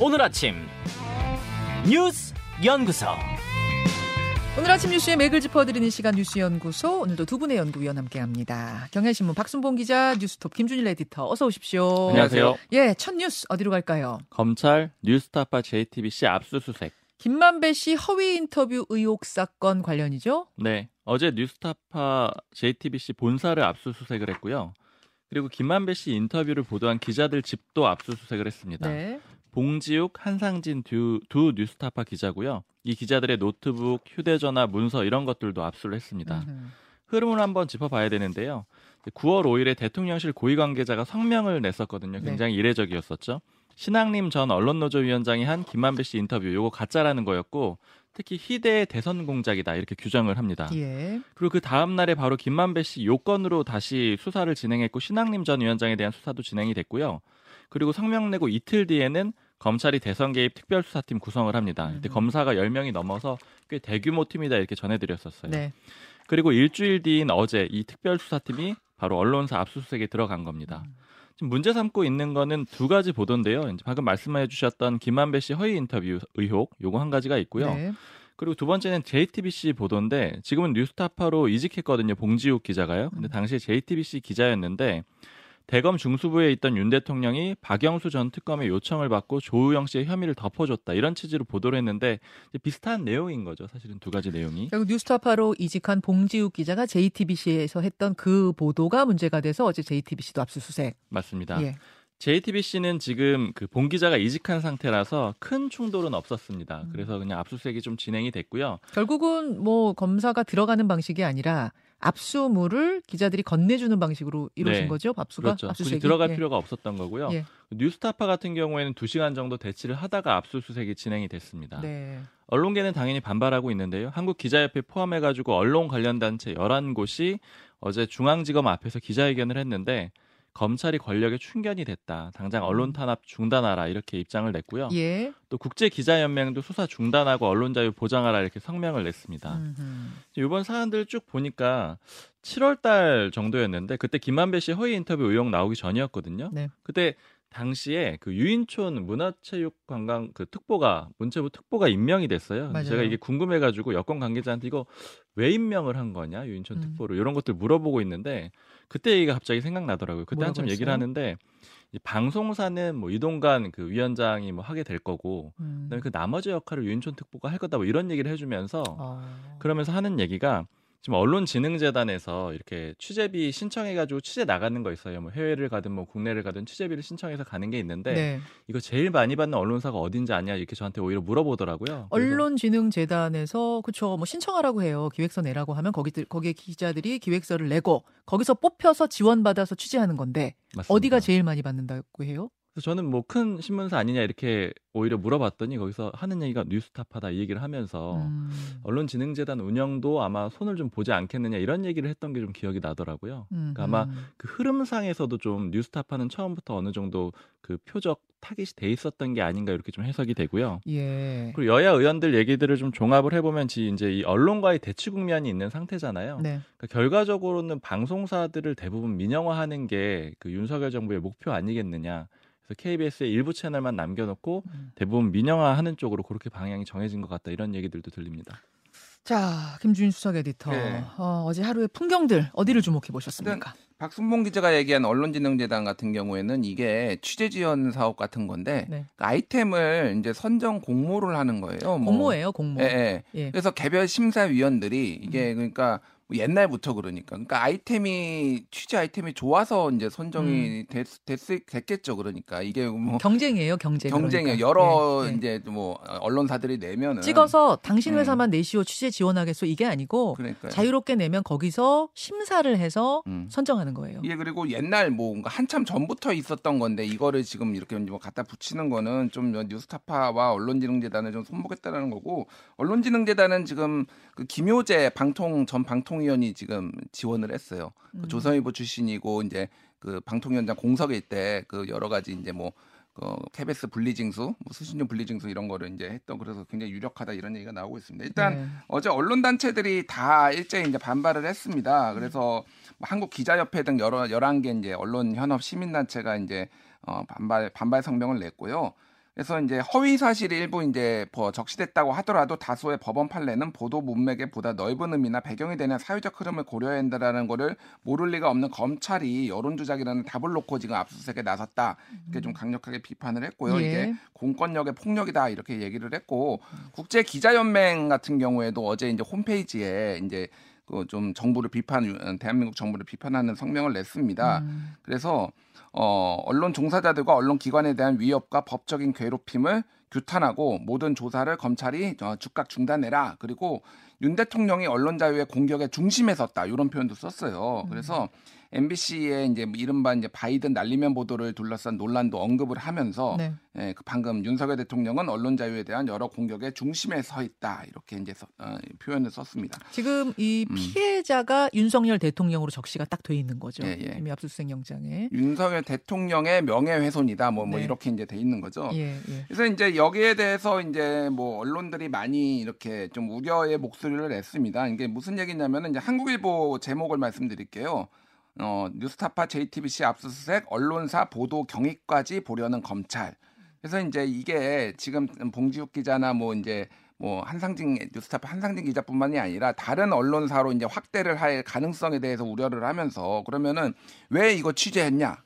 오늘 아침 뉴스 연구소. 오늘 아침 뉴스의 맥을 짚어드리는 시간 뉴스 연구소. 오늘도 두 분의 연구위원 함께합니다. 경향신문 박순봉 기자, 뉴스톱 김준일 에디터, 어서 오십시오. 안녕하세요. 예, 첫 뉴스 어디로 갈까요? 검찰 뉴스타파 JTBC 압수수색. 김만배 씨 허위 인터뷰 의혹 사건 관련이죠? 네. 어제 뉴스타파 JTBC 본사를 압수수색을 했고요. 그리고 김만배 씨 인터뷰를 보도한 기자들 집도 압수수색을 했습니다. 네. 봉지욱, 한상진 두 뉴스타파 기자고요. 이 기자들의 노트북, 휴대전화, 문서 이런 것들도 압수를 했습니다. 흐름을 한번 짚어봐야 되는데요. 9월 5일에 대통령실 고위 관계자가 성명을 냈었거든요. 굉장히 네. 이례적이었었죠. 신학림 전 언론노조 위원장이 한 김만배 씨 인터뷰, 요거 가짜라는 거였고 특히 희대의 대선 공작이다 이렇게 규정을 합니다. 예. 그리고 그 다음 날에 바로 김만배 씨 요건으로 다시 수사를 진행했고 신학림 전 위원장에 대한 수사도 진행이 됐고요. 그리고 성명 내고 이틀 뒤에는 검찰이 대선 개입 특별수사팀 구성을 합니다. 이때 검사가 10명이 넘어서 꽤 대규모 팀이다 이렇게 전해드렸었어요. 네. 그리고 일주일 뒤인 어제 이 특별수사팀이 바로 언론사 압수수색에 들어간 겁니다. 지금 문제 삼고 있는 거는 두 가지 보도인데요. 이제 방금 말씀해 주셨던 김만배 씨 허위 인터뷰 의혹, 요거 한 가지가 있고요. 네. 그리고 두 번째는 JTBC 보도인데 지금은 뉴스타파로 이직했거든요. 봉지욱 기자가요. 근데 당시에 JTBC 기자였는데 대검 중수부에 있던 윤 대통령이 박영수 전 특검의 요청을 받고 조우영 씨의 혐의를 덮어줬다. 이런 취지로 보도를 했는데 비슷한 내용인 거죠. 사실은 두 가지 내용이. 결국 뉴스타파로 이직한 봉지욱 기자가 JTBC에서 했던 그 보도가 문제가 돼서 어제 JTBC도 압수수색. 맞습니다. 예. JTBC는 지금 그 봉 기자가 이직한 상태라서 큰 충돌은 없었습니다. 그래서 그냥 압수수색이 좀 진행이 됐고요. 결국은 뭐 검사가 들어가는 방식이 아니라 압수물을 기자들이 건네주는 방식으로 이루어진 네. 거죠? 압수가? 그렇죠. 압수수색이? 굳이 들어갈 예. 필요가 없었던 거고요. 예. 뉴스타파 같은 경우에는 2시간 정도 대치를 하다가 압수수색이 진행이 됐습니다. 네. 언론계는 당연히 반발하고 있는데요. 한국기자협회 포함해가지고 언론 관련 단체 11곳이 어제 중앙지검 앞에서 기자회견을 했는데 검찰이 권력에 충견이 됐다. 당장 언론 탄압 중단하라 이렇게 입장을 냈고요. 예. 또 국제기자연맹도 수사 중단하고 언론 자유 보장하라 이렇게 성명을 냈습니다. 이번 사안들 쭉 보니까 7월 달 정도였는데 그때 김만배 씨 허위 인터뷰 의혹 나오기 전이었거든요. 네. 그때 당시에 그 유인촌 문화체육관광 그 특보가 문체부 특보가 임명이 됐어요. 맞아요. 제가 이게 궁금해가지고 여권 관계자한테 이거 왜 임명을 한 거냐 유인촌 특보로 이런 것들 물어보고 있는데 그때 얘기가 갑자기 생각나더라고요. 그때 한참 했어요? 얘기를 하는데 이 방송사는 뭐 이동관 그 위원장이 뭐 하게 될 거고 그다음에 그 나머지 역할을 유인촌 특보가 할 거다 뭐 이런 얘기를 해주면서 그러면서 하는 얘기가 지금 언론진흥재단에서 이렇게 취재비 신청해가지고 취재 나가는 거 있어요. 뭐 해외를 가든 뭐 국내를 가든 취재비를 신청해서 가는 게 있는데 네. 이거 제일 많이 받는 언론사가 어딘지 아냐 이렇게 저한테 오히려 물어보더라고요. 언론진흥재단에서 그쵸 뭐 신청하라고 해요. 기획서 내라고 하면 거기에 기자들이 기획서를 내고 거기서 뽑혀서 지원받아서 취재하는 건데 맞습니다. 어디가 제일 많이 받는다고 해요? 저는 뭐 큰 신문사 아니냐 이렇게 오히려 물어봤더니 거기서 하는 얘기가 뉴스타파다 이 얘기를 하면서 언론진흥재단 운영도 아마 손을 좀 보지 않겠느냐 이런 얘기를 했던 게 좀 기억이 나더라고요. 그러니까 아마 그 흐름상에서도 좀 뉴스타파는 처음부터 어느 정도 그 표적 타깃이 돼 있었던 게 아닌가 이렇게 좀 해석이 되고요. 예. 그리고 여야 의원들 얘기들을 좀 종합을 해보면 이제 이 언론과의 대치 국면이 있는 상태잖아요. 네. 그러니까 결과적으로는 방송사들을 대부분 민영화하는 게 그 윤석열 정부의 목표 아니겠느냐. KBS의 일부 채널만 남겨놓고 대부분 민영화하는 쪽으로 그렇게 방향이 정해진 것 같다. 이런 얘기들도 들립니다. 자, 김준일 수석 에디터. 네. 어제 하루의 풍경들 어디를 주목해 보셨습니까? 박순봉 기자가 얘기한 언론진흥재단 같은 경우에는 이게 취재 지원 사업 같은 건데 네. 아이템을 이제 선정 공모를 하는 거예요. 공모예요, 공모. 네, 네. 예. 그래서 개별 심사위원들이 이게 그러니까 옛날부터 그러니까 아이템이 취재 아이템이 좋아서 이제 선정이 됐겠죠. 그러니까 이게 뭐 경쟁이에요, 경쟁이에요. 그러니까. 여러 네, 이제 뭐 언론사들이 내면은 찍어서 당신 회사만 내시오 취재 지원하겠소 이게 아니고 그러니까요. 자유롭게 내면 거기서 심사를 해서 선정하는 거예요. 예, 그리고 옛날 뭐 한참 전부터 있었던 건데 이거를 지금 이렇게 뭐 갖다 붙이는 거는 좀 뉴스타파와 언론진흥재단을 좀 손보겠다라는 거고 언론진흥재단은 지금 그 김효재 전 방통 위원이 지금 지원을 했어요. 조선일보 출신이고 이제 그 방통위원장 공석일 때 그 여러 가지 이제 뭐 KBS 분리징수, 뭐 수신료 분리징수 이런 거를 이제 했던 그래서 굉장히 유력하다 이런 얘기가 나오고 있습니다. 일단 네. 어제 언론 단체들이 다 일제히 이제 반발을 했습니다. 그래서 한국 기자협회 등 11개 이제 언론 현업 시민 단체가 이제 반발 성명을 냈고요. 그래서 이제 허위 사실이 일부 이제 적시됐다고 하더라도 다수의 법원 판례는 보도 문맥에 보다 넓은 의미나 배경이 되는 사회적 흐름을 고려해야 한다라는 거를 모를 리가 없는 검찰이 여론 조작이라는 답을 놓고 지금 압수수색에 나섰다. 이렇게 좀 강력하게 비판을 했고요. 예. 이게 공권력의 폭력이다 이렇게 얘기를 했고 국제 기자연맹 같은 경우에도 어제 이제 홈페이지에 이제 좀 정부를 대한민국 정부를 비판하는 성명을 냈습니다. 그래서 언론 종사자들과 언론 기관에 대한 위협과 법적인 괴롭힘을 규탄하고 모든 조사를 검찰이 즉각 중단해라. 그리고 윤 대통령이 언론 자유의 공격의 중심에 섰다. 이런 표현도 썼어요. 그래서 MBC의 이제 이른바 이제 바이든 날리면 보도를 둘러싼 논란도 언급을 하면서 네. 예, 방금 윤석열 대통령은 언론 자유에 대한 여러 공격의 중심에 서 있다. 이렇게 이제 표현을 썼습니다. 지금 이 피해자가 윤석열 대통령으로 적시가 딱 돼 있는 거죠. 예, 예. 이미 압수수색 영장에. 윤석열 대통령의 명예훼손이다. 네. 이렇게 이제 돼 있는 거죠. 예, 예. 그래서 이제 여기에 대해서 이제 언론들이 많이 이렇게 좀 우려의 목소리를 냈습니다. 이게 무슨 얘기냐면은 이제 한국일보 제목을 말씀드릴게요. 뉴스타파 JTBC 압수수색 언론사 보도 경위까지 보려는 검찰. 그래서 이제 이게 지금 봉지욱 기자나 한상진 뉴스타파 한상진 기자뿐만이 아니라 다른 언론사로 이제 확대를 할 가능성에 대해서 우려를 하면서 그러면은 왜 이거 취재했냐?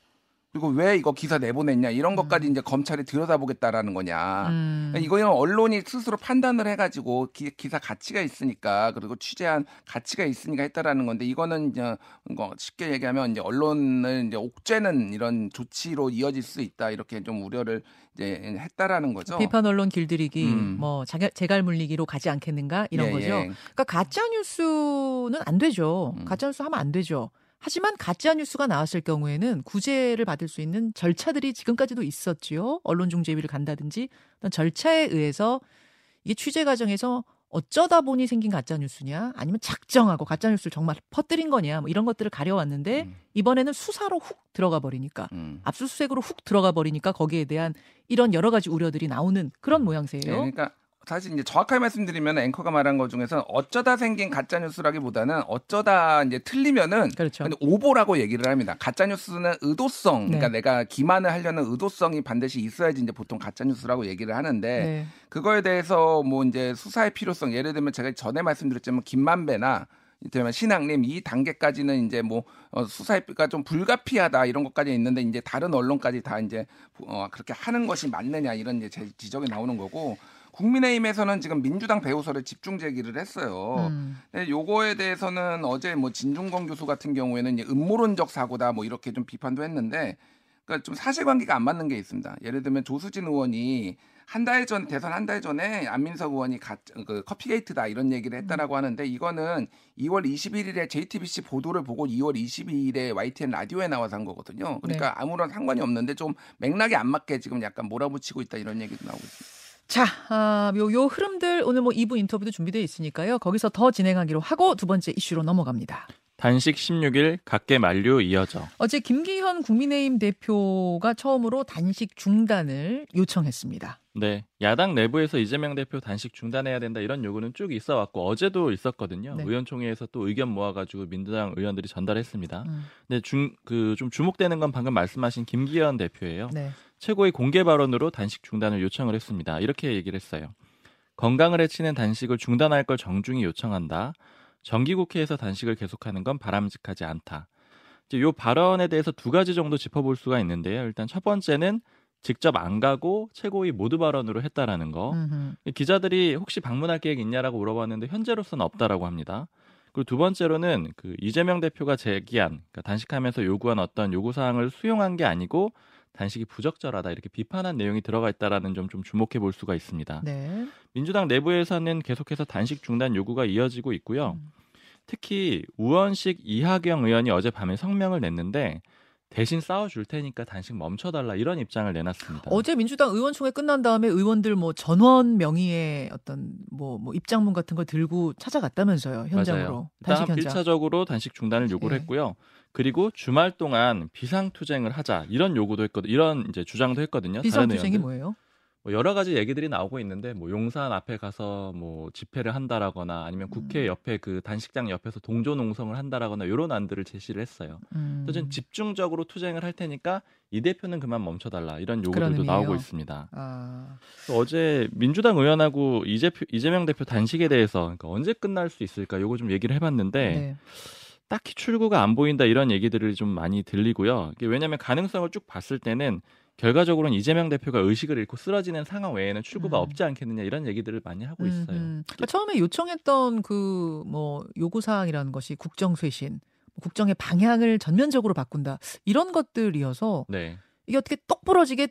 그리고 왜 이거 기사 내보냈냐 이런 것까지 이제 검찰이 들여다보겠다라는 거냐 이거는 언론이 스스로 판단을 해가지고 기사 가치가 있으니까 그리고 취재한 가치가 있으니까 했다라는 건데 이거는 이제 쉽게 얘기하면 이제 언론을 이제 옥죄는 이런 조치로 이어질 수 있다 이렇게 좀 우려를 이제 했다라는 거죠. 비판 언론 길들이기 재갈 물리기로 가지 않겠는가 이런 거죠. 그러니까 가짜 뉴스는 안 되죠. 가짜 뉴스 하면 안 되죠. 하지만 가짜뉴스가 나왔을 경우에는 구제를 받을 수 있는 절차들이 지금까지도 있었지요. 언론중재위를 간다든지 어떤 절차에 의해서 이게 취재 과정에서 어쩌다 보니 생긴 가짜뉴스냐 아니면 작정하고 가짜뉴스를 정말 퍼뜨린 거냐 이런 것들을 가려왔는데 이번에는 수사로 훅 들어가 버리니까 압수수색으로 훅 들어가 버리니까 거기에 대한 이런 여러 가지 우려들이 나오는 그런 모양새예요. 네, 그러니까. 사실 이제 정확하게 말씀드리면 앵커가 말한 것 중에서 어쩌다 생긴 가짜 뉴스라기보다는 어쩌다 이제 틀리면은 그렇죠. 오보라고 얘기를 합니다. 가짜 뉴스는 의도성, 그러니까 내가 기만을 하려는 의도성이 반드시 있어야지 이제 보통 가짜 뉴스라고 얘기를 하는데 그거에 대해서 이제 수사의 필요성, 예를 들면 제가 전에 말씀드렸지만 김만배나 신학림 이 단계까지는 이제 수사가 좀 불가피하다 이런 것까지 있는데 이제 다른 언론까지 다 이제 그렇게 하는 것이 맞느냐 이런 이제 지적이 나오는 거고. 국민의힘에서는 지금 민주당 배우설을 집중 제기를 했어요. 근데 요거에 대해서는 어제 진중권 교수 같은 경우에는 이제 음모론적 사고다 이렇게 좀 비판도 했는데 그러니까 좀 사실관계가 안 맞는 게 있습니다. 예를 들면 조수진 의원이 대선 한 달 전에 안민석 의원이 커피게이트다 이런 얘기를 했다라고 하는데 이거는 2월 21일에 JTBC 보도를 보고 2월 22일에 YTN 라디오에 나와서 한 거거든요. 그러니까 아무런 상관이 없는데 좀 맥락이 안 맞게 지금 약간 몰아붙이고 있다 이런 얘기도 나오고 있습니다. 자, 요 흐름들 오늘 2부 인터뷰도 준비되어 있으니까요. 거기서 더 진행하기로 하고 두 번째 이슈로 넘어갑니다. 단식 16일 각계 만류 이어져. 어제 김기현 국민의힘 대표가 처음으로 단식 중단을 요청했습니다. 네, 야당 내부에서 이재명 대표 단식 중단해야 된다 이런 요구는 쭉 있어 왔고 어제도 있었거든요. 네. 의원총회에서 또 의견 모아가지고 민주당 의원들이 전달했습니다. 근데 좀 주목되는 건 방금 말씀하신 김기현 대표예요. 네. 최고의 공개 발언으로 단식 중단을 요청을 했습니다. 이렇게 얘기를 했어요. 건강을 해치는 단식을 중단할 걸 정중히 요청한다. 정기국회에서 단식을 계속하는 건 바람직하지 않다. 이제 이 발언에 대해서 두 가지 정도 짚어볼 수가 있는데요. 일단 첫 번째는 직접 안 가고 최고위 모두 발언으로 했다라는 거. 기자들이 혹시 방문할 계획 있냐라고 물어봤는데 현재로서는 없다라고 합니다. 그리고 두 번째로는 이재명 대표가 그러니까 단식하면서 요구한 어떤 요구사항을 수용한 게 아니고 단식이 부적절하다 이렇게 비판한 내용이 들어가 있다라는 점 좀 주목해 볼 수가 있습니다. 네. 민주당 내부에서는 계속해서 단식 중단 요구가 이어지고 있고요. 특히 우원식, 이하경 의원이 어젯밤에 성명을 냈는데 대신 싸워줄 테니까 단식 멈춰달라 이런 입장을 내놨습니다. 어제 민주당 의원총회 끝난 다음에 의원들 전원 명의의 어떤 입장문 같은 걸 들고 찾아갔다면서요. 현장으로. 맞아요. 단식 현장. 1차적으로 단식 중단을 요구를 했고요. 그리고 주말 동안 비상투쟁을 하자 이런 요구도 했거든요. 이런 이제 주장도 했거든요. 비상투쟁이 뭐예요? 뭐 여러 가지 얘기들이 나오고 있는데 뭐 용산 앞에 가서 뭐 집회를 한다라거나 아니면 국회 옆에 그 단식장 옆에서 동조 농성을 한다라거나 이런 안들을 제시를 했어요. 저는 집중적으로 투쟁을 할 테니까 이 대표는 그만 멈춰달라 이런 요구들도 나오고 있습니다. 아. 어제 민주당 의원하고 이재명 대표 단식에 대해서 그러니까 언제 끝날 수 있을까 요거 좀 얘기를 해봤는데 네. 딱히 출구가 안 보인다 이런 얘기들이 좀 많이 들리고요. 왜냐하면 가능성을 쭉 봤을 때는 결과적으로는 이재명 대표가 의식을 잃고 쓰러지는 상황 외에는 출구가 없지 않겠느냐 이런 얘기들을 많이 하고 있어요. 그러니까 처음에 요청했던 그 뭐 요구사항이라는 것이 국정쇄신, 국정의 방향을 전면적으로 바꾼다 이런 것들이어서 네. 이게 어떻게 똑 부러지게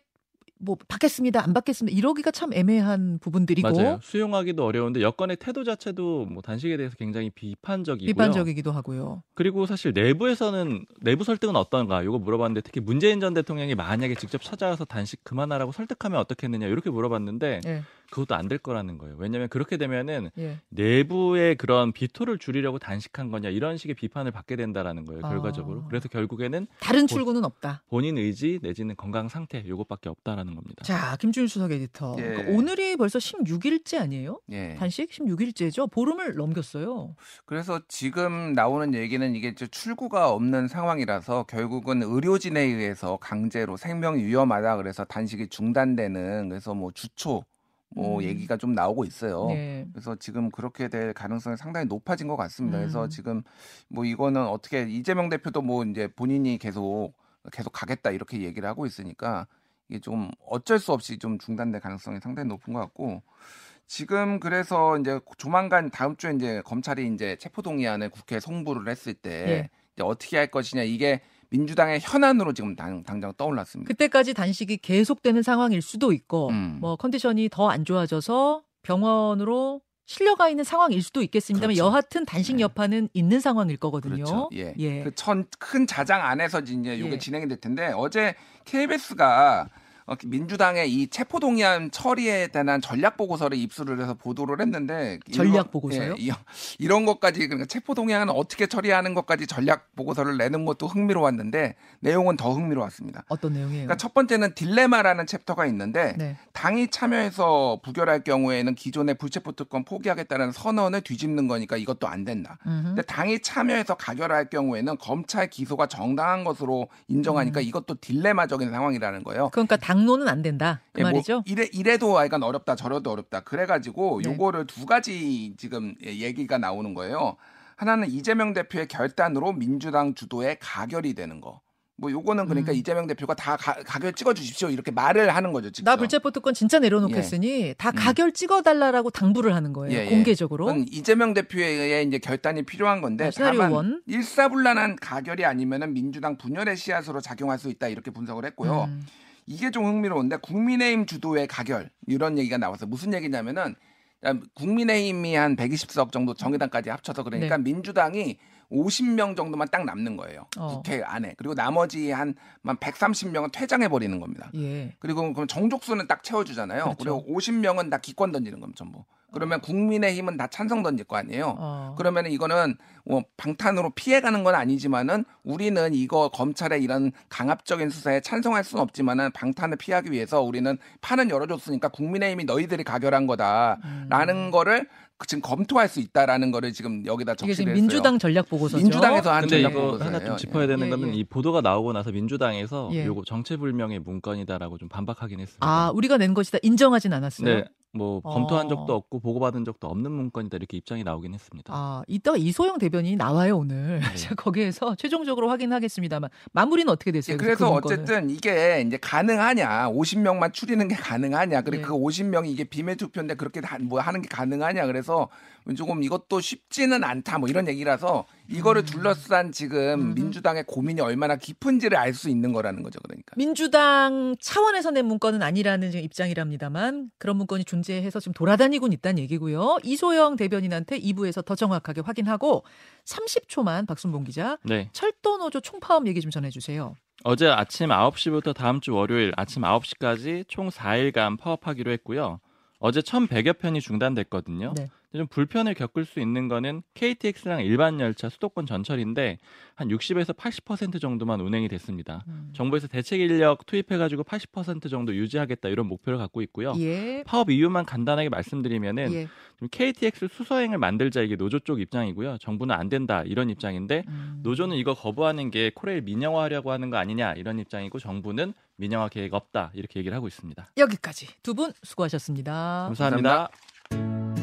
뭐 받겠습니다, 안 받겠습니다 이러기가 참 애매한 부분들이고 맞아요. 수용하기도 어려운데 여권의 태도 자체도 뭐 단식에 대해서 굉장히 비판적이고요. 비판적이기도 하고요. 그리고 사실 내부에서는 내부 설득은 어떤가 이거 물어봤는데 특히 문재인 전 대통령이 만약에 직접 찾아와서 단식 그만하라고 설득하면 어떻겠느냐 이렇게 물어봤는데 네. 그것도 안 될 거라는 거예요. 왜냐하면 그렇게 되면은 예. 내부의 그런 비토를 줄이려고 단식한 거냐 이런 식의 비판을 받게 된다라는 거예요. 결과적으로. 그래서 결국에는 다른 출구는 없다. 본인 의지 내지는 건강 상태 요것밖에 없다라는 겁니다. 자, 김준일 수석 에디터. 예. 그러니까 오늘이 벌써 16일째 아니에요? 예. 단식 16일째죠. 보름을 넘겼어요. 그래서 지금 나오는 얘기는 이게 출구가 없는 상황이라서 결국은 의료진에 의해서 강제로 생명이 위험하다 그래서 단식이 중단되는 그래서 뭐 주초 뭐 얘기가 좀 나오고 있어요. 네. 그래서 지금 그렇게 될 가능성이 상당히 높아진 것 같습니다. 그래서 지금 뭐 이거는 어떻게 이재명 대표도 뭐 이제 본인이 계속 가겠다 이렇게 얘기를 하고 있으니까 이게 좀 어쩔 수 없이 좀 중단될 가능성이 상당히 높은 것 같고 지금 그래서 이제 조만간 다음 주에 이제 검찰이 이제 체포동의안을 국회에 송부를 했을 때 네. 이제 어떻게 할 것이냐 이게 민주당의 현안으로 지금 당장 떠올랐습니다. 그때까지 단식이 계속되는 상황일 수도 있고 뭐 컨디션이 더 안 좋아져서 병원으로 실려가 있는 상황일 수도 있겠습니다만 그렇죠. 여하튼 단식 여파는 네. 있는 상황일 거거든요. 그렇죠. 예. 예. 그 큰 자장 안에서 이제 이게 예. 진행이 될 텐데 어제 KBS가 민주당의 이 체포동의안 처리에 대한 전략보고서를 입수를 해서 보도를 했는데 전략보고서요? 예, 이런 것까지 그러니까 체포동의안은 어떻게 처리하는 것까지 전략보고서를 내는 것도 흥미로웠는데 내용은 더 흥미로웠습니다. 어떤 내용이에요? 그러니까 첫 번째는 딜레마라는 챕터가 있는데 네. 당이 참여해서 부결할 경우에는 기존의 불체포특권 포기하겠다는 선언을 뒤집는 거니까 이것도 안 된다. 근데 당이 참여해서 가결할 경우에는 검찰 기소가 정당한 것으로 인정하니까 이것도 딜레마적인 상황이라는 거예요. 그러니까 당론은 안 된다. 그 예, 말이죠. 뭐 이래도 약간 어렵다 저래도 어렵다. 그래가지고 네. 요거를 두 가지 지금 얘기가 나오는 거예요. 하나는 이재명 대표의 결단으로 민주당 주도의 가결이 되는 거. 뭐 요거는 그러니까 이재명 대표가 다 가결 찍어주십시오. 이렇게 말을 하는 거죠. 직접. 나 불체포특권 진짜 내려놓겠으니 예. 다 가결 찍어달라라고 당부를 하는 거예요. 예, 예. 공개적으로. 그건 이재명 대표의 이제 결단이 필요한 건데 다만 일사불란한 가결이 아니면은 민주당 분열의 씨앗으로 작용할 수 있다. 이렇게 분석을 했고요. 이게 좀 흥미로운데 국민의힘 주도의 가결 이런 얘기가 나왔어요. 무슨 얘기냐면은 국민의힘이 한 120석 정도 정의당까지 합쳐서 그러니까 네. 민주당이 50명 정도만 딱 남는 거예요. 국회 안에. 그리고 나머지 한 130명은 퇴장해버리는 겁니다. 예. 그리고 그럼 정족수는 딱 채워주잖아요. 그렇죠. 그리고 50명은 다 기권 던지는 겁니다. 전부. 그러면 국민의힘은 다 찬성 던질 거 아니에요. 그러면 이거는 뭐 방탄으로 피해가는 건 아니지만은 우리는 이거 검찰의 이런 강압적인 수사에 찬성할 수는 없지만은 방탄을 피하기 위해서 우리는 판은 열어줬으니까 국민의힘이 너희들이 가결한 거다라는 거를 지금 검토할 수 있다라는 거를 지금 여기다 적시를 지금 했어요. 민주당 전략 보고서죠. 민주당에서 한 전략 보고서 하나 좀 짚어야 되는 거는 이 보도가 나오고 나서 민주당에서 요거 정체불명의 문건이다라고 좀 반박하긴 했습니다. 아, 우리가 낸 것이다 인정하진 않았어요. 네. 뭐 검토한 적도 없고 보고받은 적도 없는 문건이다 이렇게 입장이 나오긴 했습니다. 아, 이따가 이소영 대변인이 나와요 오늘. 네. 거기에서 최종적으로 확인하겠습니다만 마무리는 어떻게 됐어요? 예, 그래서 그 어쨌든 이게 이제 가능하냐 50명만 추리는 게 가능하냐 그리고 네. 그 50명이 이게 비밀 투표인데 그렇게 뭐 하는 게 가능하냐 그래서 조금 이것도 쉽지는 않다 뭐 이런 얘기라서 이거를 둘러싼 지금 민주당의 고민이 얼마나 깊은지를 알 수 있는 거라는 거죠. 그러니까 민주당 차원에서 낸 문건은 아니라는 지금 입장이랍니다만 그런 문건이 존재해서 지금 돌아다니고는 있다는 얘기고요. 이소영 대변인한테 2부에서 더 정확하게 확인하고 30초만 박순봉 기자 네. 철도노조 총파업 얘기 좀 전해주세요. 어제 아침 9시부터 다음 주 월요일 아침 9시까지 총 4일간 파업하기로 했고요. 어제 1,100여 편이 중단됐거든요. 네. 좀 불편을 겪을 수 있는 거는 KTX랑 일반 열차, 수도권 전철인데 한 60에서 80% 정도만 운행이 됐습니다. 정부에서 대책 인력 투입해가지고 80% 정도 유지하겠다 이런 목표를 갖고 있고요. 예. 파업 이유만 간단하게 말씀드리면은 예. 좀 KTX 수서행을 만들자 이게 노조 쪽 입장이고요. 정부는 안 된다 이런 입장인데 노조는 이거 거부하는 게 코레일 민영화하려고 하는 거 아니냐 이런 입장이고 정부는 민영화 계획 없다 이렇게 얘기를 하고 있습니다. 여기까지 두 분 수고하셨습니다. 감사합니다. 감사합니다.